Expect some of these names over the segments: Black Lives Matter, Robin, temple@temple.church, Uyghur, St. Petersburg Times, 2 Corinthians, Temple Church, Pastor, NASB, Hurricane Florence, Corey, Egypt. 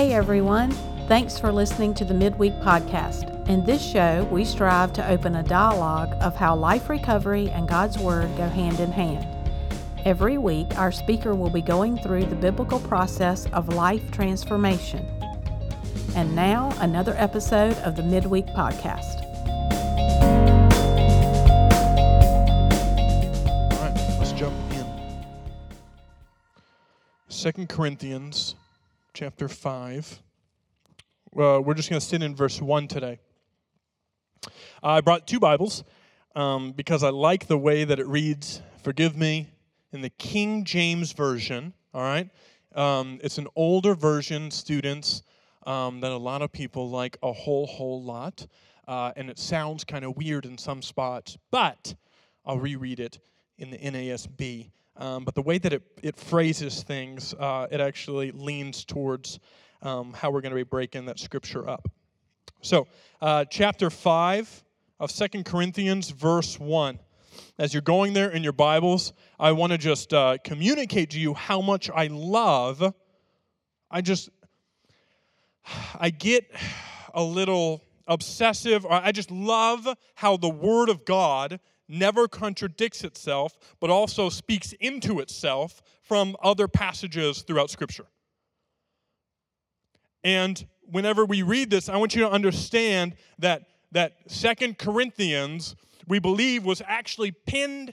Hey everyone, thanks for listening to the Midweek Podcast. In this show, we strive to open a dialogue of how life recovery and God's Word go hand in hand. Every week, our speaker will be going through the biblical process of life transformation. And now, another episode of the Midweek Podcast. All right, let's jump in. 2 Corinthians chapter 5. We're just going to sit in verse 1 today. I brought two Bibles because I like the way that it reads, forgive me, in the King James Version, all right? It's an older version, students, that a lot of people like a whole lot, and it sounds kind of weird in some spots, but I'll reread it in the NASB. But the way that it phrases things, it actually leans towards how we're going to be breaking that scripture up. So, chapter 5 of 2 Corinthians, verse 1. As you're going there in your Bibles, I want to just communicate to you how much I love. I get a little obsessive. I just love how the Word of God never contradicts itself, but also speaks into itself from other passages throughout Scripture. And whenever we read this, I want you to understand that 2 Corinthians, we believe, was actually written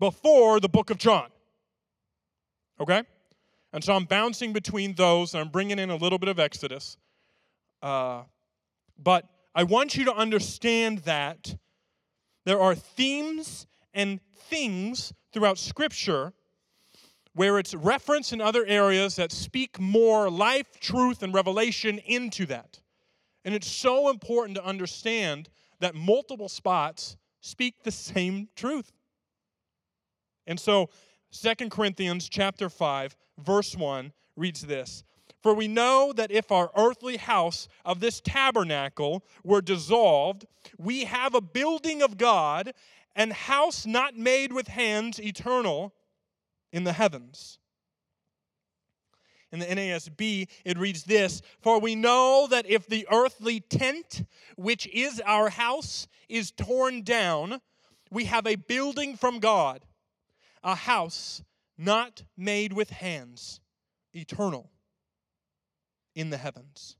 before the book of John. Okay? And so I'm bouncing between those, and I'm bringing in a little bit of Exodus. But I want you to understand that there are themes and things throughout Scripture where it's referenced in other areas that speak more life, truth, and revelation into that. And it's so important to understand that multiple spots speak the same truth. And so 2 Corinthians chapter 5, verse 1 reads this. For we know that if our earthly house of this tabernacle were dissolved, we have a building of God, an house not made with hands, eternal in the heavens. In the NASB, it reads this, for we know that if the earthly tent, which is our house, is torn down, we have a building from God, a house not made with hands, eternal in the heavens.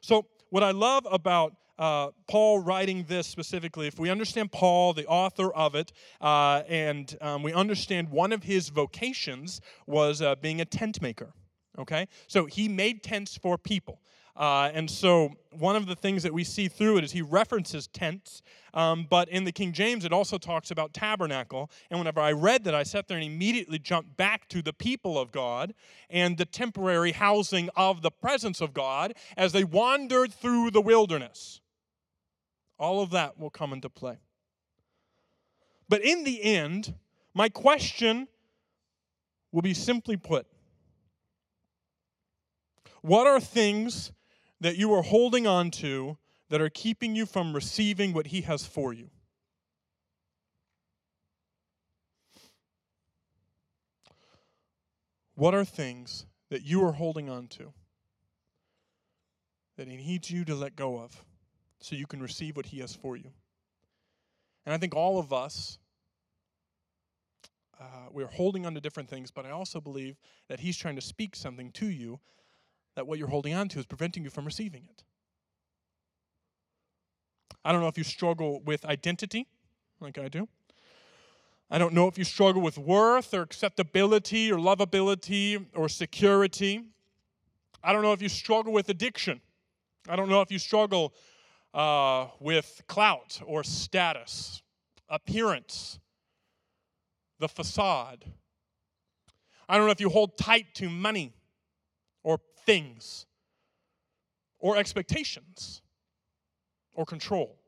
So what I love about Paul writing this specifically, if we understand Paul, the author of it, and we understand one of his vocations was being a tent maker, okay? So he made tents for people. And so one of the things that we see through it is he references tents, but in the King James it also talks about tabernacle. And whenever I read that, I sat there and immediately jumped back to the people of God and the temporary housing of the presence of God as they wandered through the wilderness. All of that will come into play. But in the end, my question will be simply put, what are things that you are holding on to that are keeping you from receiving what he has for you? What are things that you are holding on to that he needs you to let go of so you can receive what he has for you? And I think all of us, we're holding on to different things, but I also believe that he's trying to speak something to you that what you're holding on to is preventing you from receiving it. I don't know if you struggle with identity, like I do. I don't know if you struggle with worth or acceptability or lovability or security. I don't know if you struggle with addiction. I don't know if you struggle with clout or status, appearance, the facade. I don't know if you hold tight to money or things, or expectations, or control.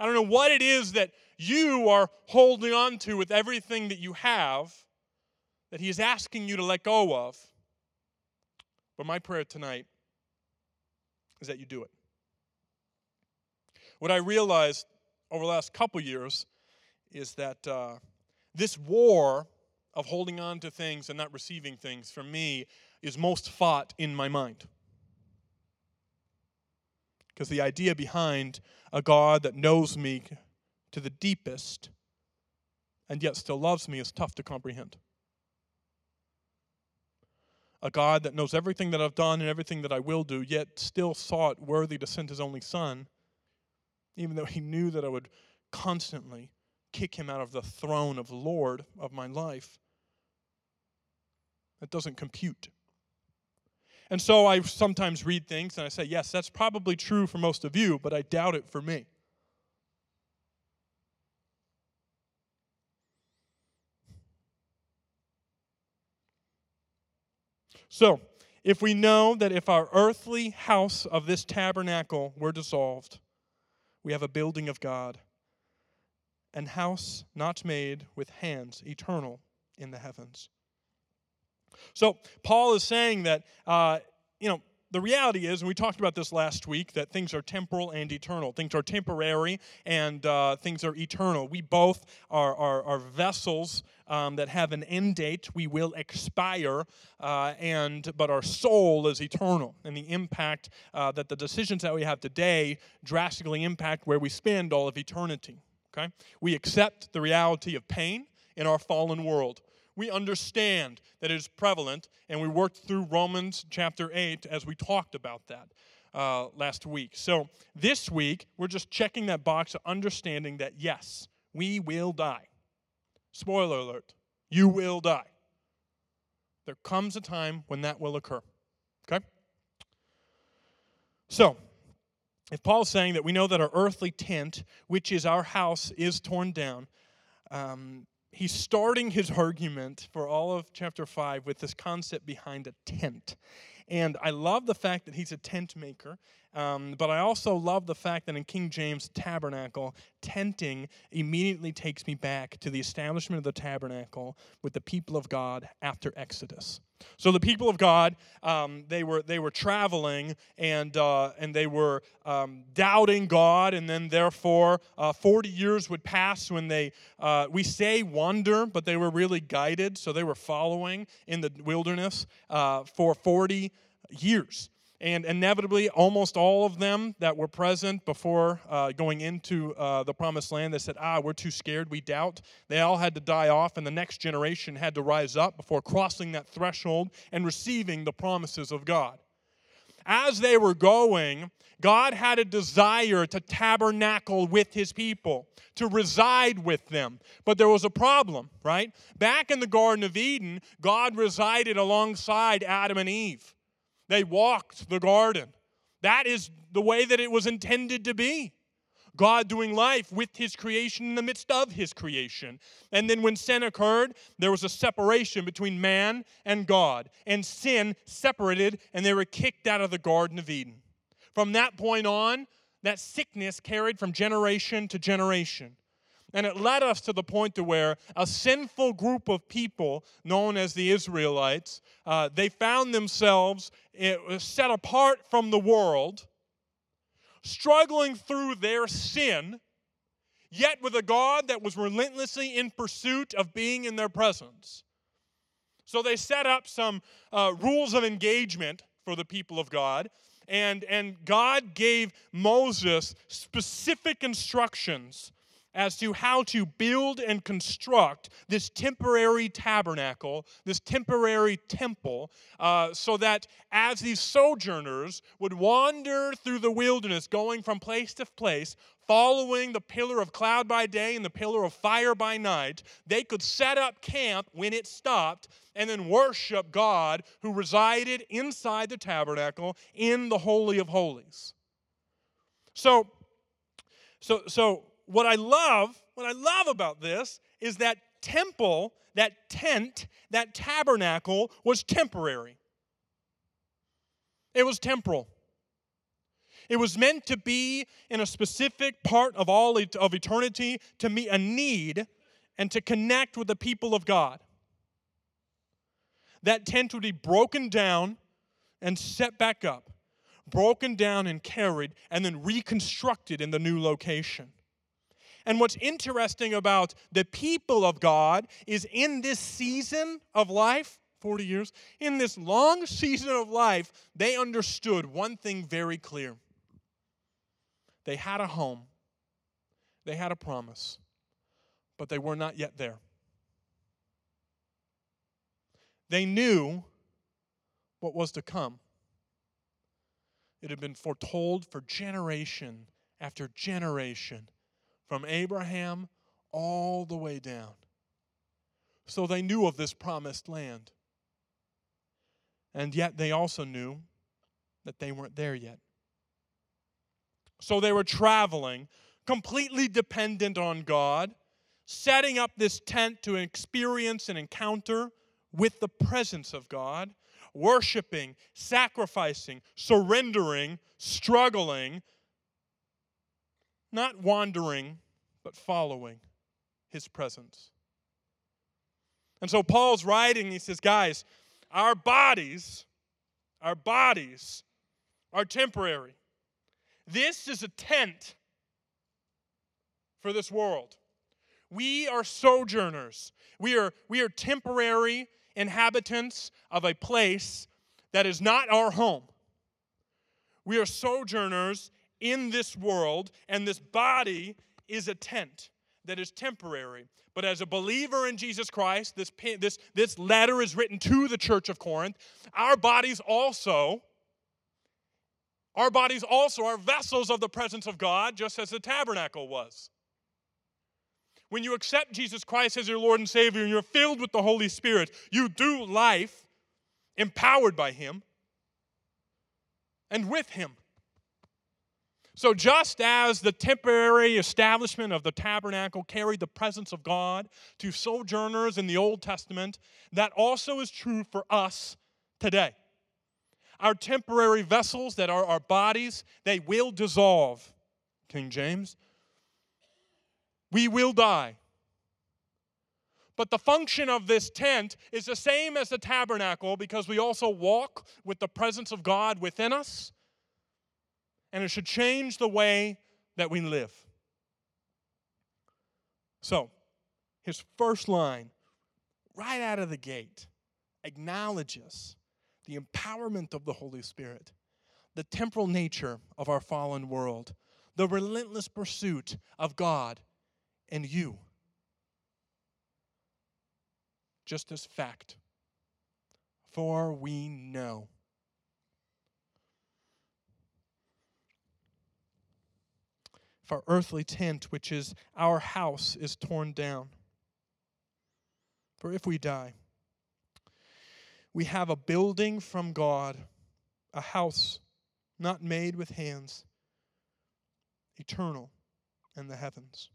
I don't know what it is that you are holding on to with everything that you have that he is asking you to let go of, but my prayer tonight is that you do it. What I realized over the last couple years is that this war of holding on to things and not receiving things, for me, is most fought in my mind. Because the idea behind a God that knows me to the deepest and yet still loves me is tough to comprehend. A God that knows everything that I've done and everything that I will do, yet still saw it worthy to send his only son, even though he knew that I would constantly kick him out of the throne of Lord of my life. That doesn't compute. And so I sometimes read things and I say, yes, that's probably true for most of you, but I doubt it for me. So, if we know that if our earthly house of this tabernacle were dissolved, we have a building of God, an house not made with hands, eternal in the heavens. So Paul is saying that, the reality is, and we talked about this last week, that things are temporal and eternal. Things are temporary and things are eternal. We both are vessels that have an end date. We will expire, but our soul is eternal. And the impact that the decisions that we have today drastically impact where we spend all of eternity. Okay? We accept the reality of pain in our fallen world. We understand that it is prevalent, and we worked through Romans chapter 8 as we talked about that last week. So this week, we're just checking that box of understanding that, yes, we will die. Spoiler alert, you will die. There comes a time when that will occur, okay? So if Paul's saying that we know that our earthly tent, which is our house, is torn down, he's starting his argument for all of chapter 5 with this concept behind a tent. And I love the fact that he's a tent maker, but I also love the fact that in King James tabernacle, tenting immediately takes me back to the establishment of the tabernacle with the people of God after Exodus. So the people of God, they were traveling and they were doubting God, and then therefore 40 years would pass when they we say wander, but they were really guided, so they were following in the wilderness for 40 years. And inevitably, almost all of them that were present before going into the promised land, they said, we're too scared, we doubt. They all had to die off, and the next generation had to rise up before crossing that threshold and receiving the promises of God. As they were going, God had a desire to tabernacle with his people, to reside with them. But there was a problem, right? Back in the Garden of Eden, God resided alongside Adam and Eve. They walked the garden. That is the way that it was intended to be. God doing life with his creation in the midst of his creation. And then when sin occurred, there was a separation between man and God. And sin separated, and they were kicked out of the Garden of Eden. From that point on, that sickness carried from generation to generation. And it led us to the point to where a sinful group of people known as the Israelites, they found themselves set apart from the world, struggling through their sin, yet with a God that was relentlessly in pursuit of being in their presence. So they set up some rules of engagement for the people of God, and God gave Moses specific instructions as to how to build and construct this temporary tabernacle, this temporary temple, so that as these sojourners would wander through the wilderness, going from place to place, following the pillar of cloud by day and the pillar of fire by night, they could set up camp when it stopped and then worship God who resided inside the tabernacle in the Holy of Holies. So what I love about this is that temple, that tent, that tabernacle was temporary. It was temporal. It was meant to be in a specific part of all of eternity to meet a need and to connect with the people of God. That tent would be broken down and set back up, broken down and carried, and then reconstructed in the new location. And what's interesting about the people of God is in this season of life, 40 years, in this long season of life, they understood one thing very clear. They had a home. They had a promise, but they were not yet there. They knew what was to come. It had been foretold for generation after generation, from Abraham all the way down. So they knew of this promised land. And yet they also knew that they weren't there yet. So they were traveling, completely dependent on God, setting up this tent to experience an encounter with the presence of God, worshiping, sacrificing, surrendering, struggling, not wandering, but following his presence. And so Paul's writing, he says, guys, our bodies are temporary. This is a tent for this world. We are sojourners. We are temporary inhabitants of a place that is not our home. We are sojourners in this world, and this body is a tent that is temporary. But as a believer in Jesus Christ, this letter is written to the church of Corinth. Our bodies also are vessels of the presence of God, just as the tabernacle was. When you accept Jesus Christ as your Lord and Savior and you're filled with the Holy Spirit, you do life empowered by him and with him. So just as the temporary establishment of the tabernacle carried the presence of God to sojourners in the Old Testament, that also is true for us today. Our temporary vessels that are our bodies, they will dissolve, King James. We will die. But the function of this tent is the same as the tabernacle, because we also walk with the presence of God within us, and it should change the way that we live. So, his first line, right out of the gate, acknowledges the empowerment of the Holy Spirit, the temporal nature of our fallen world, the relentless pursuit of God and you. Just as fact. For we know. If our earthly tent, which is our house, is torn down, for if we die, we have a building from God, a house not made with hands, eternal in the heavens.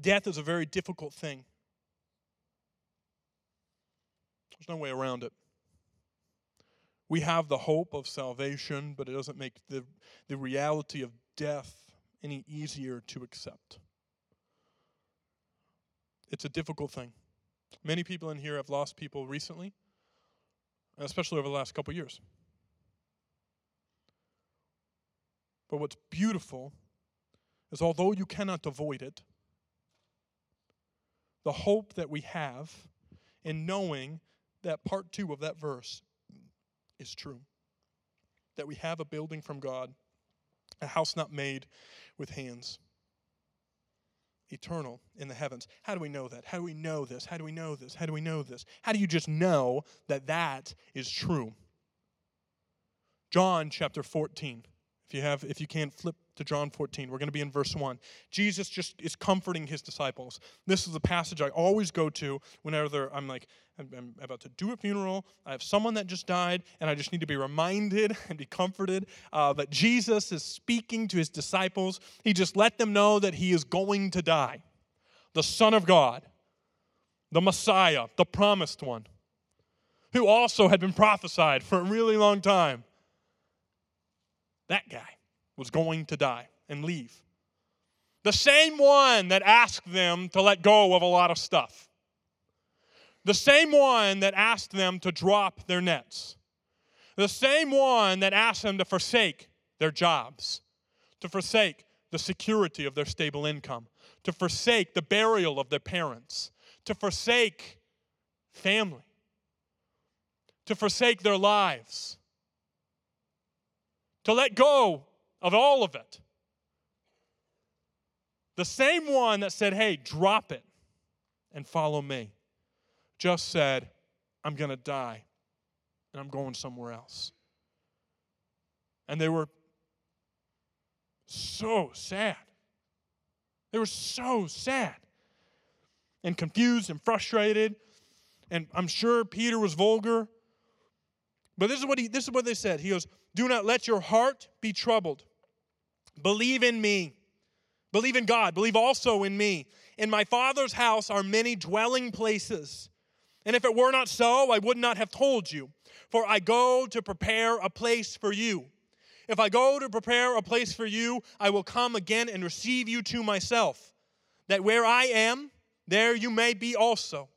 Death is a very difficult thing. There's no way around it. We have the hope of salvation, but it doesn't make the reality of death any easier to accept. It's a difficult thing. Many people in here have lost people recently, especially over the last couple years. But what's beautiful is, although you cannot avoid it, the hope that we have in knowing that part 2 of that verse is true. That we have a building from God, a house not made with hands, eternal in the heavens. How do we know that? How do we know this? How do we know this? How do we know this? How do you just know that that is true? John chapter 14. If you can, flip to John 14. We're going to be in verse 1. Jesus just is comforting his disciples. This is the passage I always go to whenever I'm about to do a funeral. I have someone that just died, and I just need to be reminded and be comforted that Jesus is speaking to his disciples. He just let them know that he is going to die. The Son of God, the Messiah, the promised one, who also had been prophesied for a really long time. That guy was going to die and leave. The same one that asked them to let go of a lot of stuff. The same one that asked them to drop their nets. The same one that asked them to forsake their jobs, to forsake the security of their stable income, to forsake the burial of their parents, to forsake family, to forsake their lives, to let go of all of it. The same one that said, hey, drop it and follow me, just said, I'm going to die and I'm going somewhere else. And they were so sad. They were so sad and confused and frustrated. And I'm sure Peter was vulgar. But this is what they said. He goes, do not let your heart be troubled. Believe in me. Believe in God. Believe also in me. In my Father's house are many dwelling places. And if it were not so, I would not have told you. For I go to prepare a place for you. If I go to prepare a place for you, I will come again and receive you to myself, that where I am, there you may be also.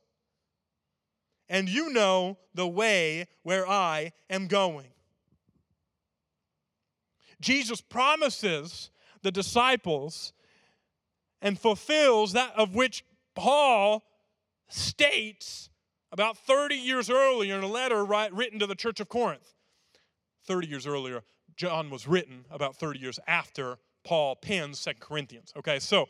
And you know the way where I am going. Jesus promises the disciples and fulfills that of which Paul states about 30 years earlier in a letter written to the church of Corinth. 30 years earlier, John was written about 30 years after Paul pens 2 Corinthians. Okay, so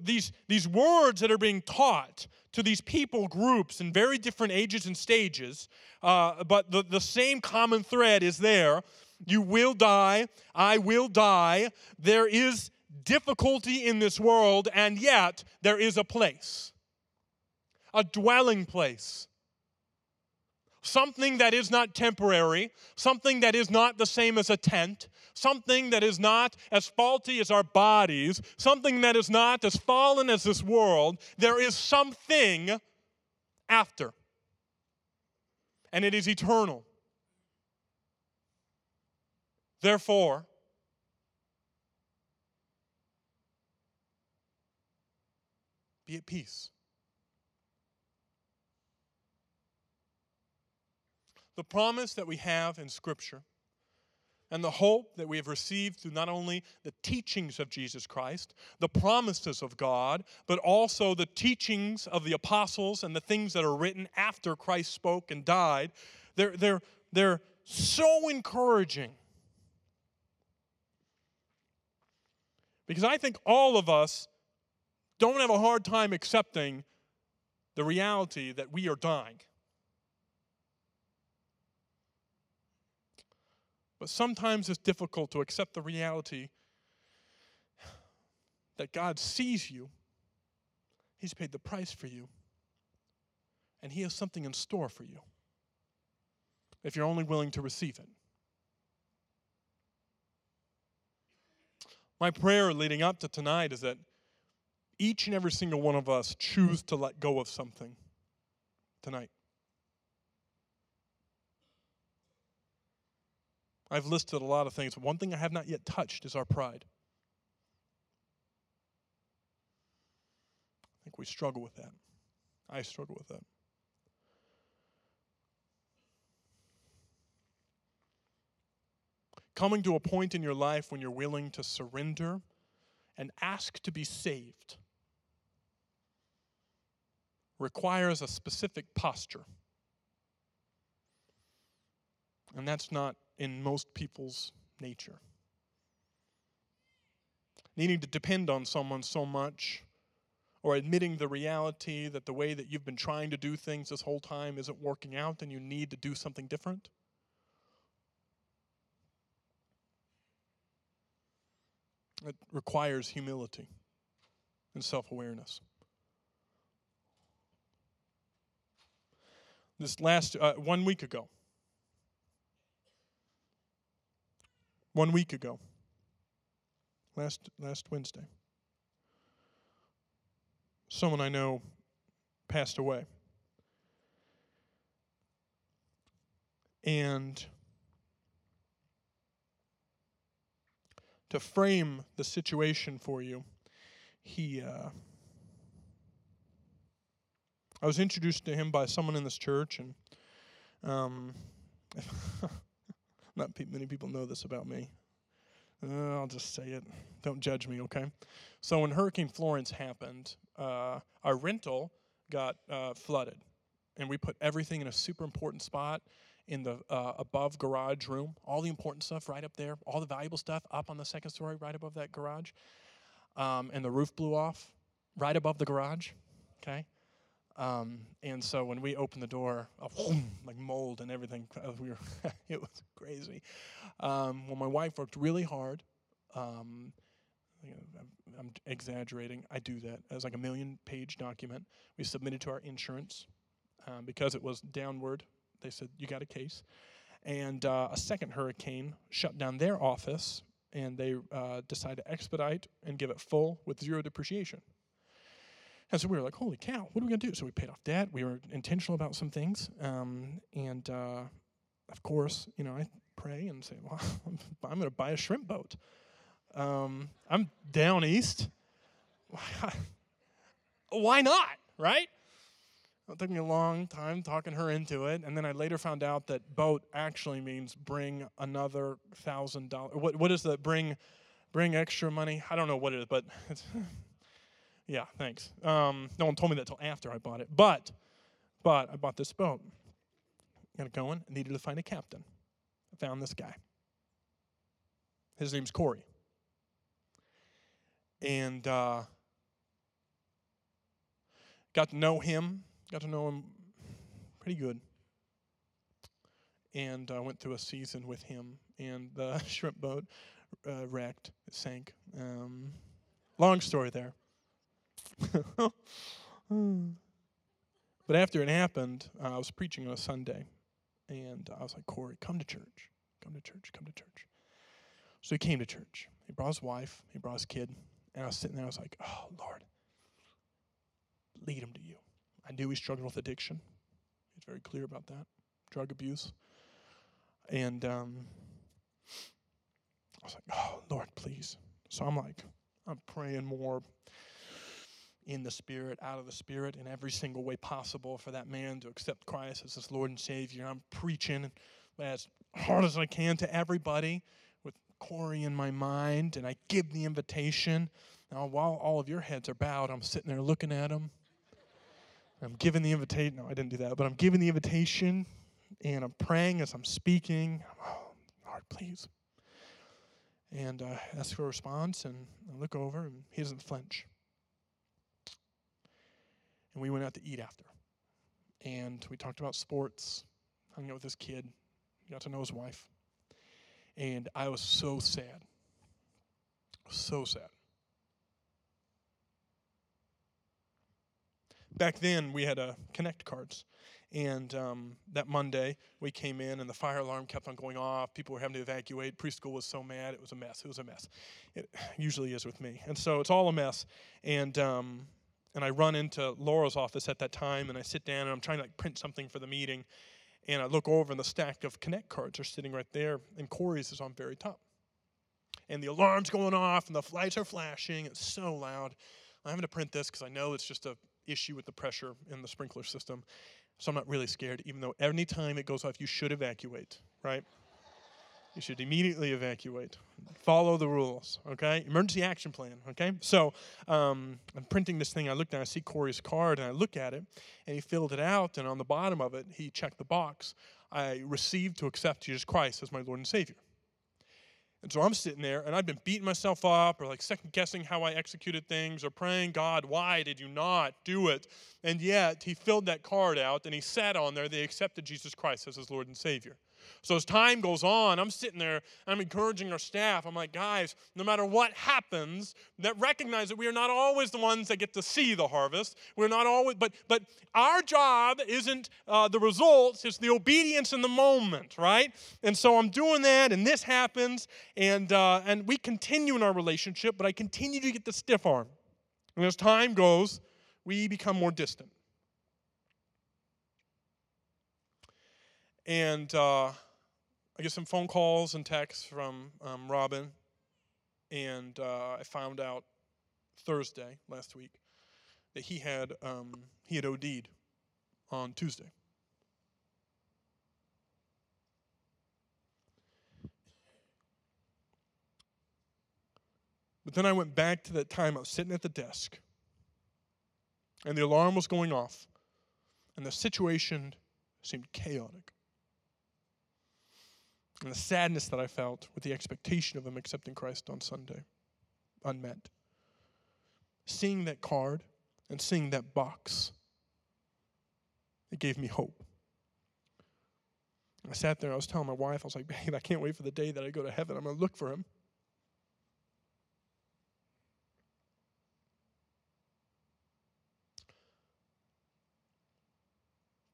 these words that are being taught to these people groups in very different ages and stages, but the same common thread is there. You will die. I will die. There is difficulty in this world, and yet there is a place. A dwelling place. Something that is not temporary. Something that is not the same as a tent. Something that is not as faulty as our bodies. Something that is not as fallen as this world. There is something after. And it is eternal. Therefore, be at peace. The promise that we have in Scripture and the hope that we have received through not only the teachings of Jesus Christ, the promises of God, but also the teachings of the apostles and the things that are written after Christ spoke and died, they're so encouraging. Because I think all of us don't have a hard time accepting the reality that we are dying. But sometimes it's difficult to accept the reality that God sees you. He's paid the price for you. And He has something in store for you if you're only willing to receive it. My prayer leading up to tonight is that each and every single one of us choose to let go of something tonight. I've listed a lot of things. One thing I have not yet touched is our pride. I think we struggle with that. I struggle with that. Coming to a point in your life when you're willing to surrender and ask to be saved requires a specific posture. And that's not in most people's nature. Needing to depend on someone so much, or admitting the reality that the way that you've been trying to do things this whole time isn't working out and you need to do something different. It requires humility and self-awareness. This last, 1 week ago, last Wednesday, someone I know passed away. And to frame the situation for you, I was introduced to him by someone in this church, and not many people know this about me. I'll just say it. Don't judge me, okay? So when Hurricane Florence happened, our rental got flooded, and we put everything in a super important spot in the above garage room, all the important stuff right up there, all the valuable stuff up on the second story right above that garage, and the roof blew off right above the garage, okay? And so when we opened the door, like mold and everything, it was crazy. Well, my wife worked really hard. I'm exaggerating. I do that. It was like a 1,000,000-page document. We submitted to our insurance because it was downward. They said, you got a case. And a second hurricane shut down their office, and they decided to expedite and give it full with zero depreciation. And so we were like, holy cow, what are we going to do? So we paid off debt. We were intentional about some things. And of course, you know, I pray and say, well, I'm going to buy a shrimp boat. I'm down east. Why not, right? It took me a long time talking her into it. And then I later found out that boat actually means bring another $1,000. What is that? Bring extra money? I don't know what it is, but it's... Yeah, thanks. No one told me that till after I bought it. But I bought this boat. Got it going. Needed to find a captain. I found this guy. His name's Corey. And got to know him. Got to know him pretty good. And I went through a season with him. And the shrimp boat wrecked. It sank. Long story there. But after it happened, I was preaching on a Sunday, and I was like, Corey, come to church. Come to church. Come to church. So he came to church. He brought his wife. He brought his kid. And I was sitting there. I was like, oh, Lord, lead him to you. I knew he struggled with addiction. He was very clear about that, drug abuse. And I was like, oh, Lord, please. So I'm praying more. In the Spirit, out of the Spirit, in every single way possible for that man to accept Christ as his Lord and Savior. I'm preaching as hard as I can to everybody with Corey in my mind, and I give the invitation. Now, while all of your heads are bowed, I'm sitting there looking at him. I'm giving the invitation. No, I didn't do that, but I'm giving the invitation, and I'm praying as I'm speaking. Oh, Lord, please. And ask for a response, and I look over, and he doesn't flinch. And we went out to eat after. And we talked about sports, hung out with this kid, got to know his wife. And I was so sad. So sad. Back then, we had Connect cards. And that Monday, we came in, and the fire alarm kept on going off. People were having to evacuate. Preschool was so mad. It was a mess. It was a mess. It usually is with me. And so it's all a mess. And I run into Laura's office at that time, and I sit down, and I'm trying to, like, print something for the meeting. And I look over, and the stack of Connect cards are sitting right there, and Corey's is on very top. And the alarm's going off, and the lights are flashing. It's so loud. I'm having to print this because I know it's just an issue with the pressure in the sprinkler system. So I'm not really scared, even though any time it goes off, you should evacuate, right? You should immediately evacuate. Follow the rules, okay? Emergency action plan, okay? So I'm printing this thing. I look down. I see Corey's card, and I look at it, and he filled it out, and on the bottom of it, he checked the box. I received to accept Jesus Christ as my Lord and Savior. And so I'm sitting there, and I've been beating myself up or, like, second-guessing how I executed things or praying, God, why did you not do it? And yet he filled that card out, and he sat on there. They accepted Jesus Christ as his Lord and Savior. So as time goes on, I'm sitting there, I'm encouraging our staff. I'm like, guys, no matter what happens, that recognize that we are not always the ones that get to see the harvest. We're not always, but our job isn't the results, it's the obedience in the moment, right? And so I'm doing that, and this happens, and we continue in our relationship, but I continue to get the stiff arm. And as time goes, we become more distant. And I get some phone calls and texts from Robin, and I found out Thursday last week that he had OD'd on Tuesday. But then I went back to that time. I was sitting at the desk, and the alarm was going off, and the situation seemed chaotic. And the sadness that I felt with the expectation of them accepting Christ on Sunday, unmet. Seeing that card and seeing that box, it gave me hope. I sat there, I was telling my wife, I was like, babe, I can't wait for the day that I go to heaven. I'm going to look for him.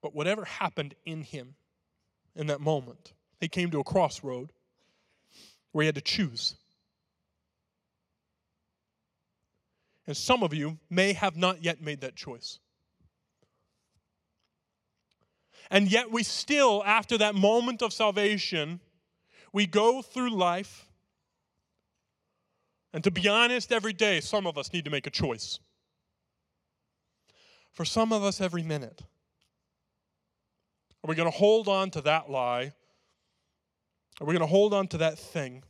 But whatever happened in him in that moment, he came to a crossroad where he had to choose. And some of you may have not yet made that choice. And yet we still, after that moment of salvation, we go through life. And to be honest, every day, some of us need to make a choice. For some of us, every minute. Are we going to hold on to that lie? Are we going to hold on to that thing?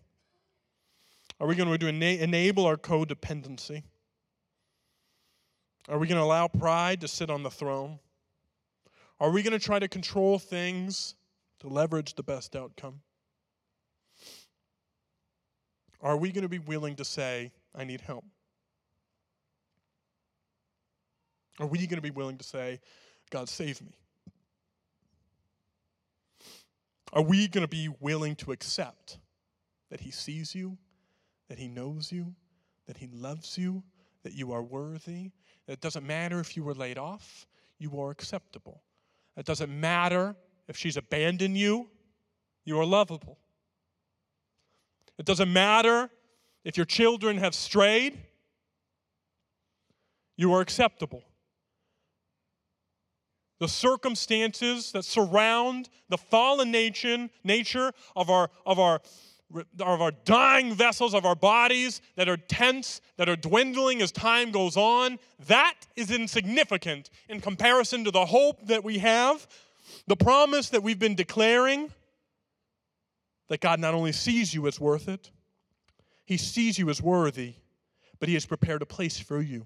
Are we going to enable our codependency? Are we going to allow pride to sit on the throne? Are we going to try to control things to leverage the best outcome? Are we going to be willing to say, I need help? Are we going to be willing to say, God, save me? Are we going to be willing to accept that he sees you, that he knows you, that he loves you, that you are worthy, that it doesn't matter if you were laid off, you are acceptable. It doesn't matter if she's abandoned you, you are lovable. It doesn't matter if your children have strayed, you are acceptable. The circumstances that surround the fallen nature of our dying vessels, of our bodies that are tense, that are dwindling as time goes on, that is insignificant in comparison to the hope that we have, the promise that we've been declaring, that God not only sees you as worth it, he sees you as worthy, but he has prepared a place for you.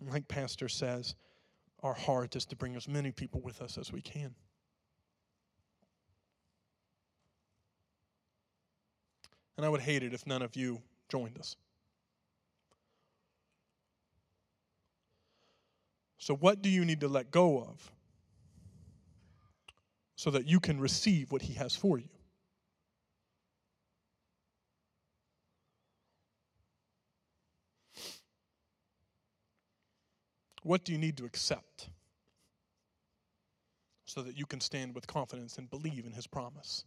And like Pastor says, our heart is to bring as many people with us as we can. And I would hate it if none of you joined us. So what do you need to let go of so that you can receive what he has for you? What do you need to accept so that you can stand with confidence and believe in his promise?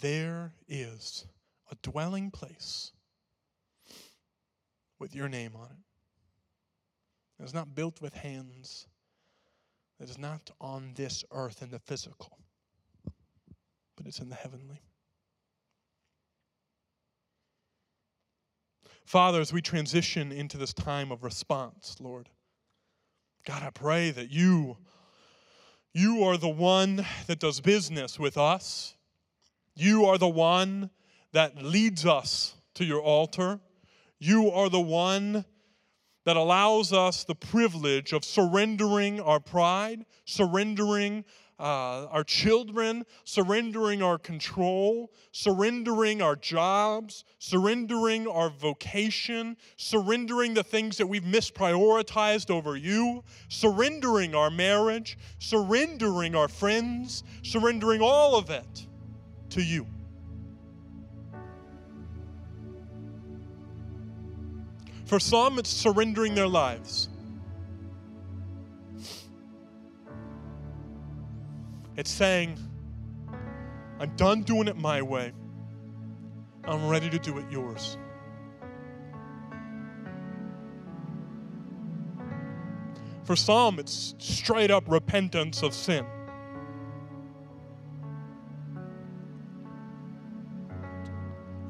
There is a dwelling place with your name on it. It is not built with hands. It is not on this earth in the physical, but it's in the heavenly. Father, as we transition into this time of response, Lord, God, I pray that you are the one that does business with us. You are the one that leads us to your altar. You are the one that allows us the privilege of surrendering our pride, surrendering our children, surrendering our control, surrendering our jobs, surrendering our vocation, surrendering the things that we've misprioritized over you, surrendering our marriage, surrendering our friends, surrendering all of it to you. For some, it's surrendering their lives. It's saying, I'm done doing it my way. I'm ready to do it yours. For some, it's straight up repentance of sin.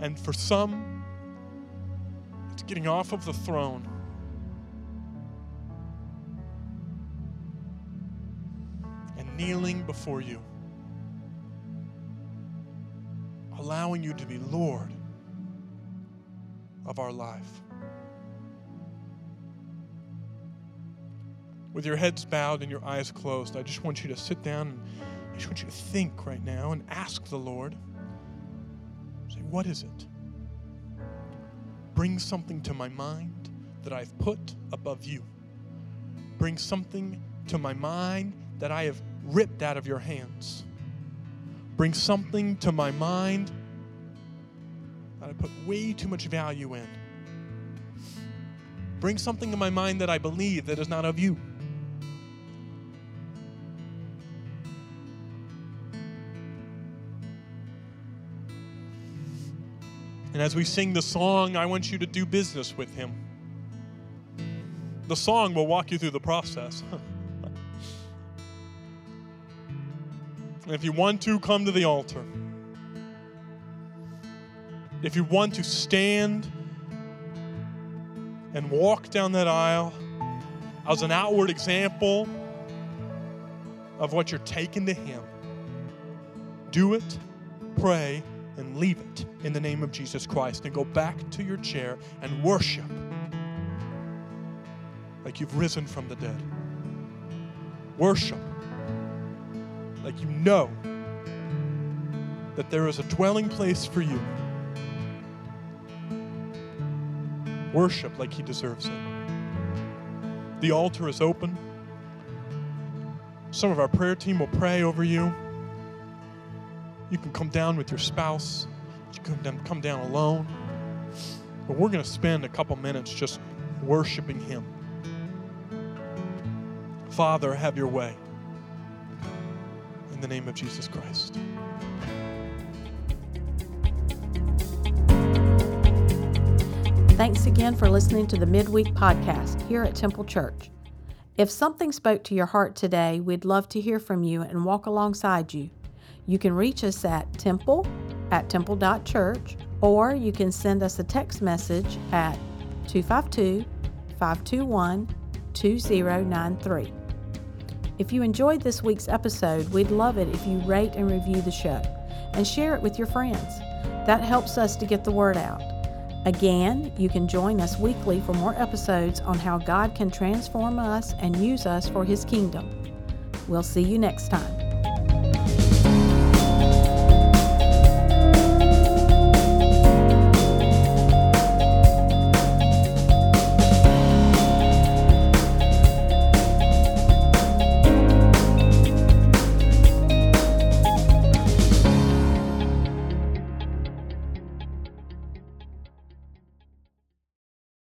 And for some, it's getting off of the throne and kneeling before you. allowing you to be Lord of our life. With your heads bowed and your eyes closed, I just want you to sit down and I just want you to think right now and ask the Lord. Say, what is it? Bring something to my mind that I've put above you. Bring something to my mind that I have ripped out of your hands. Bring something to my mind that I put way too much value in. Bring something to my mind that I believe that is not of you. And as we sing the song, I want you to do business with him. The song will walk you through the process. And if you want to, come to the altar. If you want to stand and walk down that aisle as an outward example of what you're taking to him, do it, pray, and leave it in the name of Jesus Christ, and go back to your chair and worship like you've risen from the dead. Worship like you know that there is a dwelling place for you. Worship like he deserves it. The altar is open. Some of our prayer team will pray over you. You can come down with your spouse. You can come down alone. But we're going to spend a couple minutes just worshiping him. Father, have your way. In the name of Jesus Christ. Thanks again for listening to the Midweek Podcast here at Temple Church. If something spoke to your heart today, we'd love to hear from you and walk alongside you. You can reach us at temple@temple.church, or you can send us a text message at 252-521-2093. If you enjoyed this week's episode, we'd love it if you rate and review the show and share it with your friends. That helps us to get the word out. Again, you can join us weekly for more episodes on how God can transform us and use us for His kingdom. We'll see you next time.